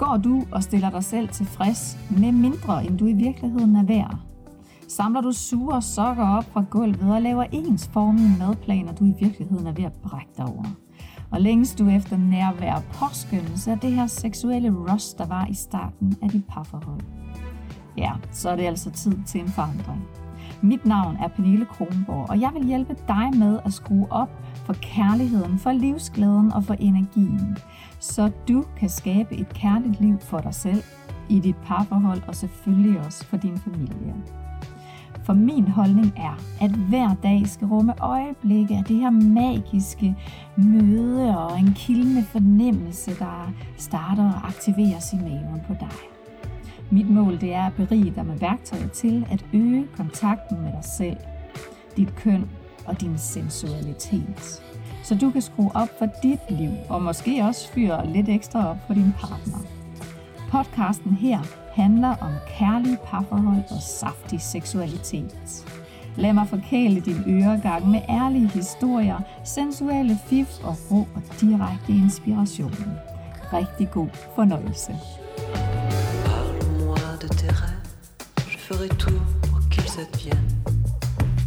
går du og stiller dig selv tilfreds med mindre, end du i virkeligheden er værd? Samler du sure sokker op fra gulvet og laver ensformige madplaner, du i virkeligheden er ved at brække dig over? Og længes du efter nærvær og påskyndelse af det her seksuelle rush, der var i starten af dit parforhold? Ja, så er det altså tid til en forandring. Mit navn er Pernille Kronborg, og jeg vil hjælpe dig med at skrue op for kærligheden, for livsglæden og for energien, så du kan skabe et kærligt liv for dig selv, i dit parforhold og selvfølgelig også for din familie. For min holdning er, at hver dag skal rumme øjeblikke af det her magiske møde og en kildende fornemmelse, der starter og aktiveres i maven på dig. Mit mål det er at berige dig med værktøjer til at øge kontakten med dig selv, dit køn og din sensualitet. Så du kan skrue op for dit liv og måske også fyre lidt ekstra op for din partner. Podcasten her handler om kærlige parforhold og saftig seksualitet. Lad mig forkæle din øregang med ærlige historier, sensuelle fif og rå og direkte inspiration. Rigtig god fornøjelse.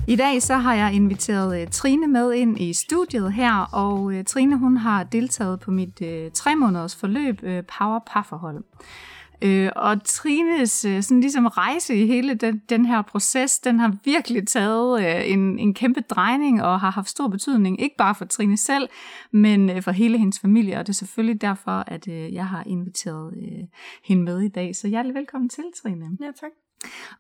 I dag så har jeg inviteret Trine med ind i studiet her, og Trine hun har deltaget på mit 3 måneders forløb Power Pufferhold. Og Trines sådan ligesom rejse i hele den her proces, den har virkelig taget en kæmpe drejning og har haft stor betydning, ikke bare for Trine selv, men for hele hendes familie, og det er selvfølgelig derfor, at jeg har inviteret hende med i dag. Så hjertelig velkommen til, Trine. Ja, tak.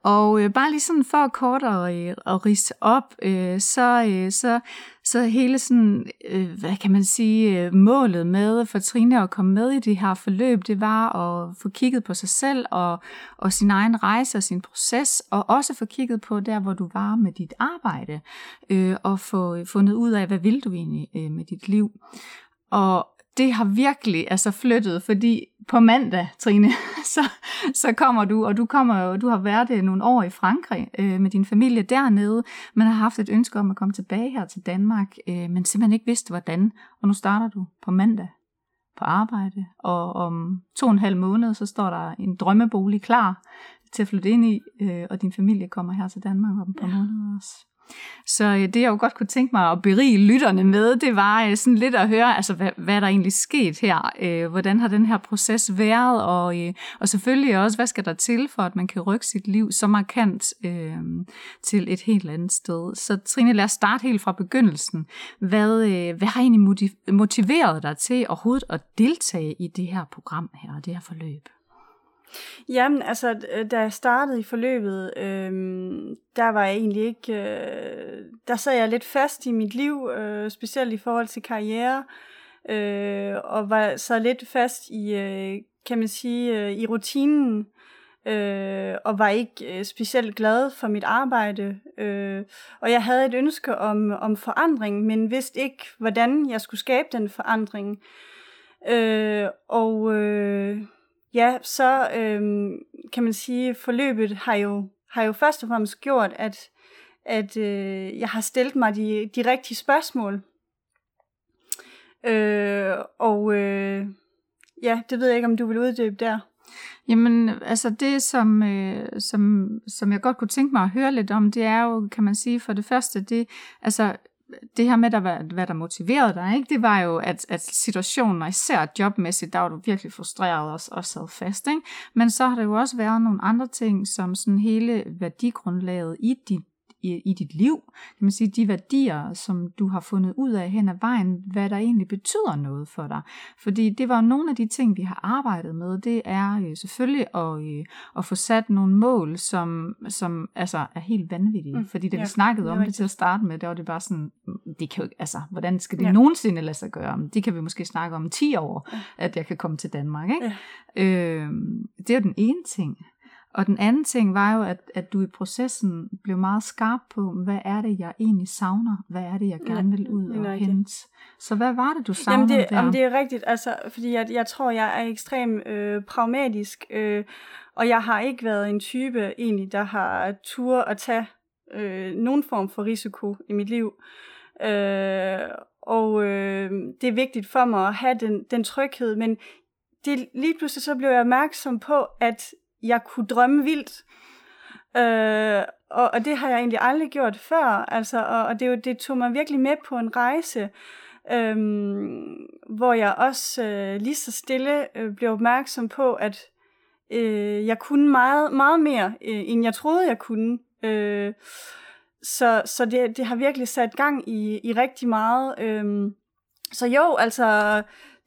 Og bare lige sådan for kort at ridse op, så hele sådan, hvad kan man sige, målet med for Trine at komme med i det her forløb, det var at få kigget på sig selv og sin egen rejse og sin proces, og også få kigget på der, hvor du var med dit arbejde, og få fundet ud af, hvad ville du egentlig med dit liv. Og det har virkelig altså flyttet, fordi på mandag, Trine, så kommer du, og du har været nogle år i Frankrig med din familie dernede, men har haft et ønske om at komme tilbage her til Danmark, men simpelthen ikke vidste hvordan, og nu starter du på mandag på arbejde, og om 2,5 måneder, så står der en drømmebolig klar til at flytte ind i, og din familie kommer her til Danmark om et par måneder også. Så det jeg jo godt kunne tænke mig at berige lytterne med, det var sådan lidt at høre, altså hvad der egentlig sket her, hvordan har den her proces været, og selvfølgelig også, hvad skal der til for, at man kan rykke sit liv så markant til et helt andet sted. Så Trine, lad os starte helt fra begyndelsen. Hvad har egentlig motiveret dig til overhovedet at deltage i det her program her, og det her forløb? Jamen, altså, da jeg startede i forløbet, der var jeg egentlig ikke, der sad jeg lidt fast i mit liv, specielt i forhold til karriere, og var så lidt fast i, kan man sige, i rutinen, og var ikke specielt glad for mit arbejde, og jeg havde et ønske om forandring, men vidste ikke, hvordan jeg skulle skabe den forandring, og... Ja, så kan man sige, forløbet har jo først og fremmest gjort, at jeg har stillet mig de rigtige spørgsmål. Ja, det ved jeg ikke, om du vil uddybe der. Jamen, altså det, som jeg godt kunne tænke mig at høre lidt om, det er jo, kan man sige, for det første, det altså... Det her med, hvad der motiverede dig, ikke? Det var jo, at situationen, og især jobmæssigt, der var du virkelig frustreret og sad fast. Ikke? Men så har der jo også været nogle andre ting, som sådan hele værdigrundlaget i dit liv. Kan man sige, de værdier, som du har fundet ud af hen ad vejen, hvad der egentlig betyder noget for dig. Fordi det var nogle af de ting, vi har arbejdet med. Det er jo selvfølgelig at få sat nogle mål, som altså er helt vanvittige. Fordi da vi snakkede om det til at starte med, der var det bare sådan, det kan jo, altså, hvordan skal det nogensinde lade sig gøre? Det kan vi måske snakke om 10 år, at jeg kan komme til Danmark. Ikke? Ja. Det er jo den ene ting. Og den anden ting var jo, at du i processen blev meget skarp på, hvad er det, jeg egentlig savner? Hvad er det, jeg gerne vil ud og hente? Så hvad var det, du savnede der? Jamen det er rigtigt, altså, fordi jeg tror, jeg er ekstremt pragmatisk, og jeg har ikke været en type egentlig, der har tur at tage nogen form for risiko i mit liv. Det er vigtigt for mig at have den tryghed, men det, lige pludselig så blev jeg opmærksom på, at jeg kunne drømme vildt. Og det har jeg egentlig aldrig gjort før, altså, og det tog mig virkelig med på en rejse, hvor jeg også lige så stille blev opmærksom på, at jeg kunne meget, meget mere, end jeg troede, jeg kunne. Så det har virkelig sat gang i rigtig meget. Så jo, altså,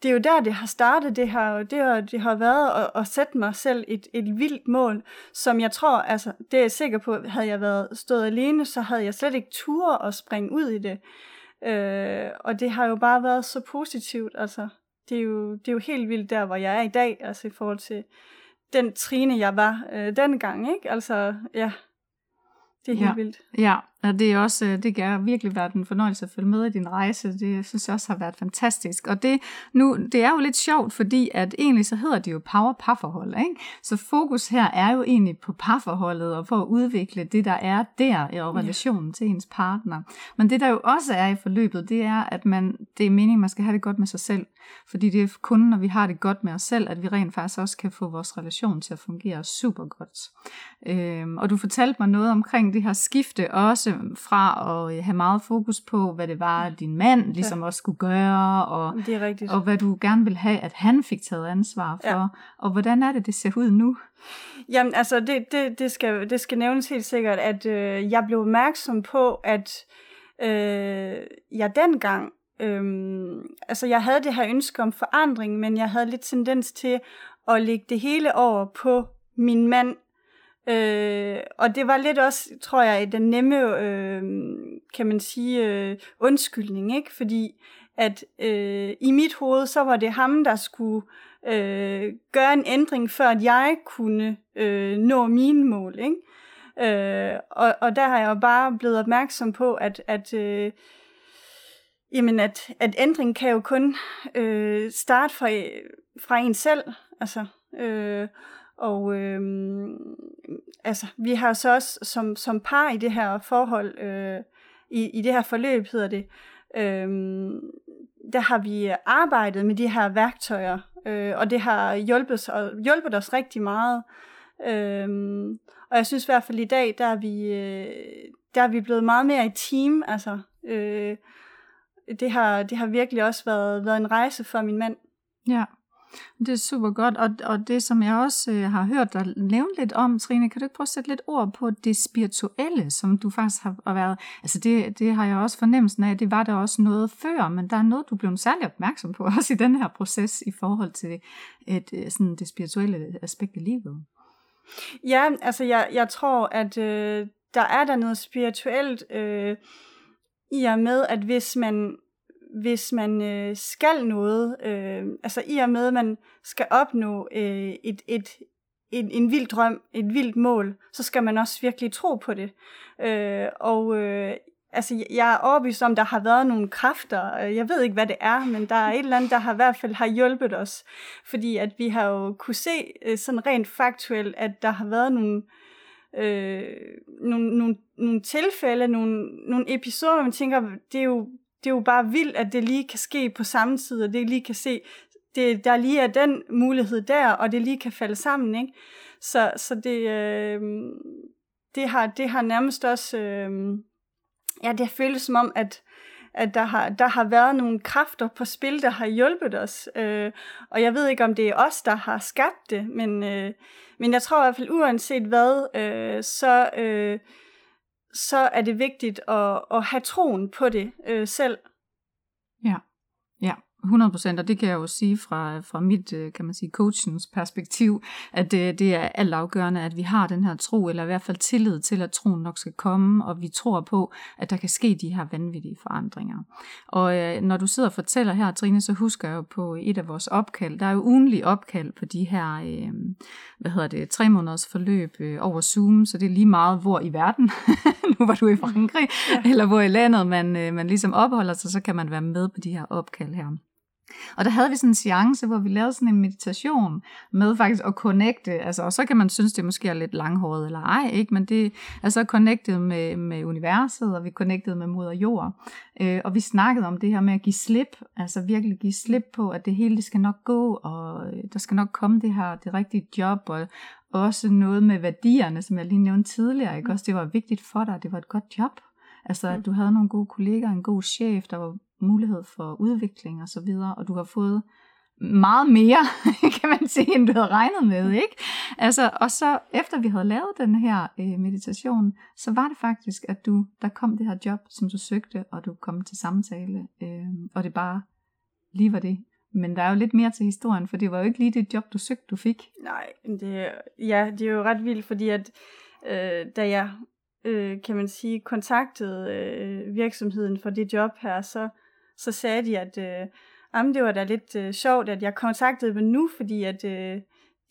det er jo der, det har startet, det har været at sætte mig selv et vildt mål, som jeg tror, altså, det er jeg sikker på, havde jeg stået alene, så havde jeg slet ikke turde at springe ud i det. Og det har jo bare været så positivt, altså. Det er jo helt vildt der, hvor jeg er i dag, altså i forhold til den Trine, jeg var dengang, ikke? Altså, ja. Det er helt vildt. Ja, og det har virkelig været en fornøjelse at følge med i din rejse. Det synes jeg også har været fantastisk. Og det er jo lidt sjovt, fordi at egentlig så hedder det jo Power Pufferhold, ikke? Så fokus her er jo egentlig på parforholdet og på at udvikle det, der er der i relationen til ens partner. Men det, der jo også er i forløbet, det er, at det er meningen, man skal have det godt med sig selv. Fordi det er kun, når vi har det godt med os selv, at vi rent faktisk også kan få vores relation til at fungere super godt. Og du fortalte mig noget omkring det her skifte også fra at have meget fokus på, hvad det var, din mand ligesom også skulle gøre, og hvad du gerne ville have, at han fik taget ansvar for. Ja. Og hvordan er det ser ud nu? Jamen altså, det skal nævnes helt sikkert, at jeg blev opmærksom på, at jeg dengang, altså jeg havde det her ønske om forandring, men jeg havde lidt tendens til at lægge det hele over på min mand. Og det var lidt også, tror jeg, den nemme, kan man sige, undskyldning, ikke? Fordi at i mit hoved, så var det ham, der skulle gøre en ændring, før at jeg kunne nå mine mål, ikke? Og der har jeg jo bare blevet opmærksom på, at ændringen kan jo kun starte fra en selv, altså... altså, vi har så også som par i det her forhold, i det her forløb hedder det, der har vi arbejdet med de her værktøjer, og det har hjulpet os rigtig meget. Og jeg synes i hvert fald i dag, der er vi blevet meget mere i team, altså. Det har virkelig også været en rejse for min mand. Ja. Det er super godt, og det som jeg også har hørt dig nævne lidt om, Trine, kan du ikke prøve at sætte lidt ord på det spirituelle, som du faktisk har været, altså det har jeg også fornemmelsen af, det var der også noget før, men der er noget, du blev særlig opmærksom på, også i den her proces i forhold til sådan det spirituelle aspekt i livet. Ja, altså jeg tror, at der er noget spirituelt i og med, at hvis man skal noget, altså i og med, at man skal opnå en vild drøm, et vildt mål, så skal man også virkelig tro på det. Altså, jeg er overbevist om, der har været nogle kræfter, jeg ved ikke, hvad det er, men der er et eller andet, der har i hvert fald har hjulpet os, fordi at vi har jo kunne se sådan rent faktuelt, at der har været nogle tilfælde, nogle episoder, hvor man tænker, det er jo bare vildt, at det lige kan ske på samme tid, og det lige kan se, der lige er den mulighed der, og det lige kan falde sammen, ikke? Så det har nærmest også, det føles som om, at der har været nogle kræfter på spil, der har hjulpet os, og jeg ved ikke, om det er os, der har skabt det, men jeg tror i hvert fald, uanset hvad, så er det vigtigt at have troen på det selv. Ja, 100%, og det kan jeg jo sige fra mit, kan man sige, coachens perspektiv, at det er altafgørende, at vi har den her tro, eller i hvert fald tillid til, at troen nok skal komme, og vi tror på, at der kan ske de her vanvittige forandringer. Og når du sidder og fortæller her, Trine, så husker jeg jo på et af vores opkald. Der er jo ugenlige opkald på de her, 3 måneders forløb over Zoom, så det er lige meget, hvor i verden, nu var du i Frankrig, eller hvor i landet man ligesom opholder sig, så kan man være med på de her opkald her. Og der havde vi sådan en seance, hvor vi lavede sådan en meditation med faktisk at connecte, altså, og så kan man synes, det måske er lidt langhåret eller ej, ikke? Men det er så connectet med universet, og vi connectede med moder jord. Og vi snakkede om det her med at give slip, altså virkelig give slip på, at det hele det skal nok gå, og der skal nok komme det her, det rigtige job, og også noget med værdierne, som jeg lige nævnte tidligere, ikke? Også det var vigtigt for dig, det var et godt job. Altså, at du havde nogle gode kolleger, en god chef, der var mulighed for udvikling og så videre, og du har fået meget mere, kan man sige, end du havde regnet med, ikke? Altså, og så efter vi havde lavet den her meditation, så var det faktisk, at der kom det her job, som du søgte, og du kom til samtale, og det bare lige var det. Men der er jo lidt mere til historien, for det var jo ikke lige det job, du søgte, du fik. Nej, det er jo ret vildt, fordi at da jeg kan man sige, kontaktede virksomheden for det job her, så sagde de, at det var da lidt sjovt, at jeg kontaktede dem nu, fordi at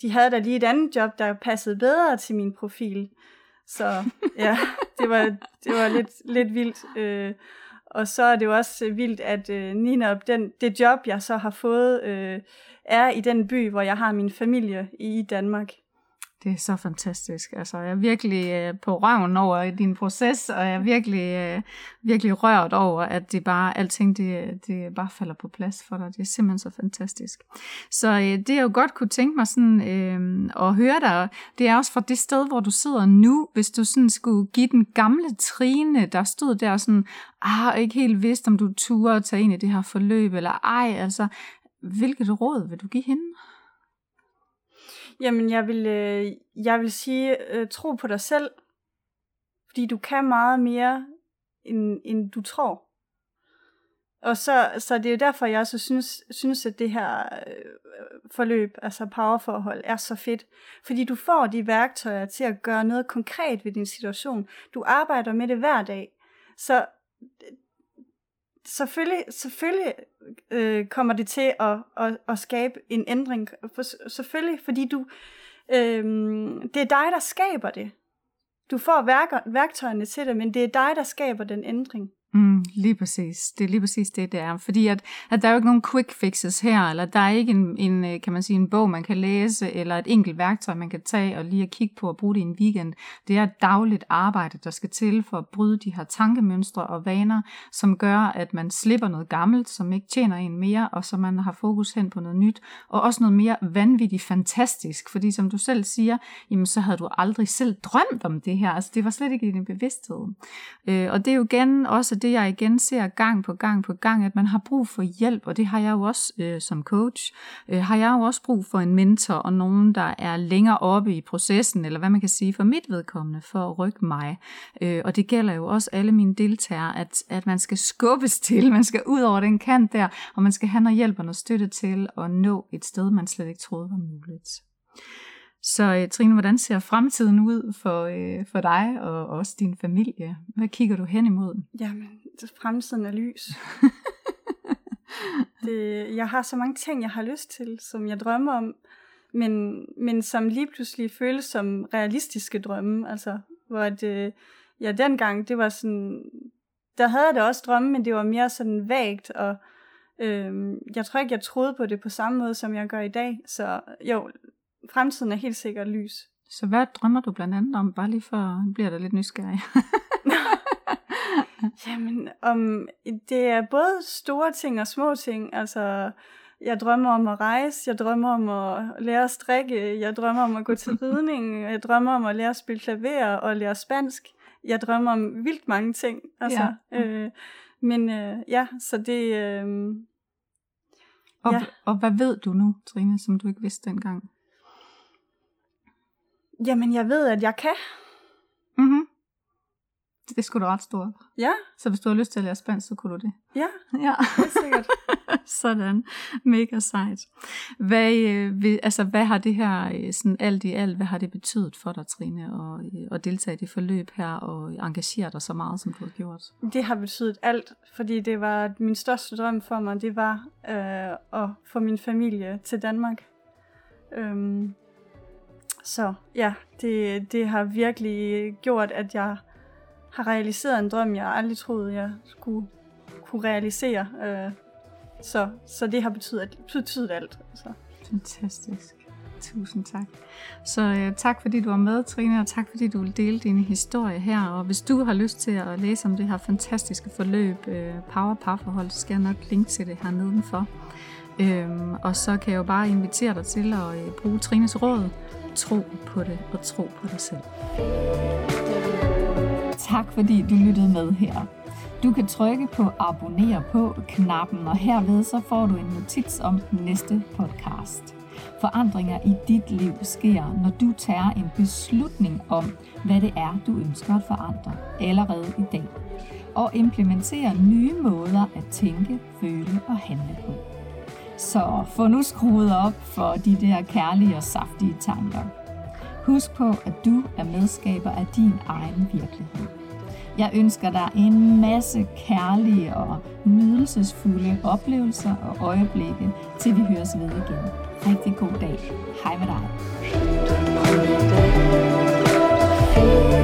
de havde da lige et andet job, der passede bedre til min profil. Så ja, det var lidt vildt. Og så er det jo også vildt, at det job, jeg så har fået, er i den by, hvor jeg har min familie i Danmark. Det er så fantastisk. Altså, jeg er virkelig på røven over din proces, og jeg er virkelig rørt over, at det bare alting det bare falder på plads for dig. Det er simpelthen så fantastisk. Så det jeg jo godt kunne tænke mig sådan at høre dig, det er også fra det sted, hvor du sidder nu, hvis du sådan skulle give den gamle Trine, der stod der sådan, ikke helt vidste, om du turde tage ind i det her forløb, eller ej, altså, hvilket råd vil du give hende? Jamen, jeg vil sige, tro på dig selv, fordi du kan meget mere, end du tror. Og så det er jo derfor, jeg også synes, at det her forløb, altså powerforhold, er så fedt. Fordi du får de værktøjer til at gøre noget konkret ved din situation. Du arbejder med det hver dag. Så selvfølgelig kommer det til at skabe en ændring. Selvfølgelig, fordi det er dig, der skaber det. Du får værktøjerne til det, men det er dig, der skaber den ændring. Lige præcis. Det er lige præcis det er. Fordi at der er jo ikke nogen quick fixes her, eller der er ikke en, kan man sige, en bog, man kan læse, eller et enkelt værktøj, man kan tage og lige at kigge på og bruge det i en weekend. Det er et dagligt arbejde, der skal til for at bryde de her tankemønstre og vaner, som gør, at man slipper noget gammelt, som ikke tjener en mere, og så man har fokus hen på noget nyt, og også noget mere vanvittigt fantastisk. Fordi som du selv siger, jamen, så havde du aldrig selv drømt om det her. Altså, det var slet ikke i din bevidsthed. Og det er jo igen også det, jeg igen ser gang på gang, at man har brug for hjælp, og det har jeg jo også som coach, har jeg jo også brug for en mentor og nogen, der er længere oppe i processen, eller hvad man kan sige for mit vedkommende, for at rykke mig. Og det gælder jo også alle mine deltagere, at man skal skubbes til, man skal ud over den kant der, og man skal have noget hjælp og noget støtte til at nå et sted, man slet ikke troede var muligt. Så Trine, hvordan ser fremtiden ud for dig og også din familie? Hvad kigger du hen imod? Jamen, fremtiden er lys. Jeg har så mange ting, jeg har lyst til, som jeg drømmer om, men som lige pludselig føles som realistiske drømme. Altså, hvor det, ja, dengang, det var sådan, der havde jeg da også drømme, men det var mere sådan vagt, og jeg tror ikke, jeg troede på det på samme måde, som jeg gør i dag. Så jo, fremtiden er helt sikkert lys. Så hvad drømmer du blandt andet om? Bare lige for, bliver der lidt nysgerrig. Jamen, det er både store ting og små ting. Altså, jeg drømmer om at rejse, jeg drømmer om at lære at strikke, jeg drømmer om at gå til ridning, jeg drømmer om at lære at spille klaver og lære spansk. Jeg drømmer om vildt mange ting. Altså, ja. Så det... Og hvad ved du nu, Trine, som du ikke vidste dengang? Jamen, jeg ved, at jeg kan. Mhm. Det er sgu da ret stort. Ja. Så hvis du har lyst til at lære spansk, så kunne du det. Ja. Det er sikkert. Sådan. Mega sejt. Hvad har det her, sådan alt i alt, hvad har det betydet for dig, Trine, at deltage i det forløb her, og engagere dig så meget, som du har gjort? Det har betydet alt, fordi det var min største drøm for mig, det var at få min familie til Danmark. Så ja, det har virkelig gjort, at jeg har realiseret en drøm, jeg aldrig troede, jeg skulle kunne realisere. Så det har betydet alt. Altså. Fantastisk. Tusind tak. Så tak fordi du var med, Trine, og tak fordi du vil dele dine historier her. Og hvis du har lyst til at læse om det her fantastiske forløb, Power Pufferhold, så skal jeg nok linke til det her nedenfor. Og så kan jeg jo bare invitere dig til at bruge Trines råd. Tro på det, og tro på dig selv. Tak fordi du lyttede med her. Du kan trykke på abonner på-knappen, og herved så får du en notits om den næste podcast. Forandringer i dit liv sker, når du tager en beslutning om, hvad det er, du ønsker at forandre allerede i dag, og implementerer nye måder at tænke, føle og handle på. Så få nu skruet op for de der kærlige og saftige tanker. Husk på, at du er medskaber af din egen virkelighed. Jeg ønsker dig en masse kærlige og nydelsesfulde oplevelser og øjeblikke, til vi høres ved igen. Rigtig god dag. Hej med dig.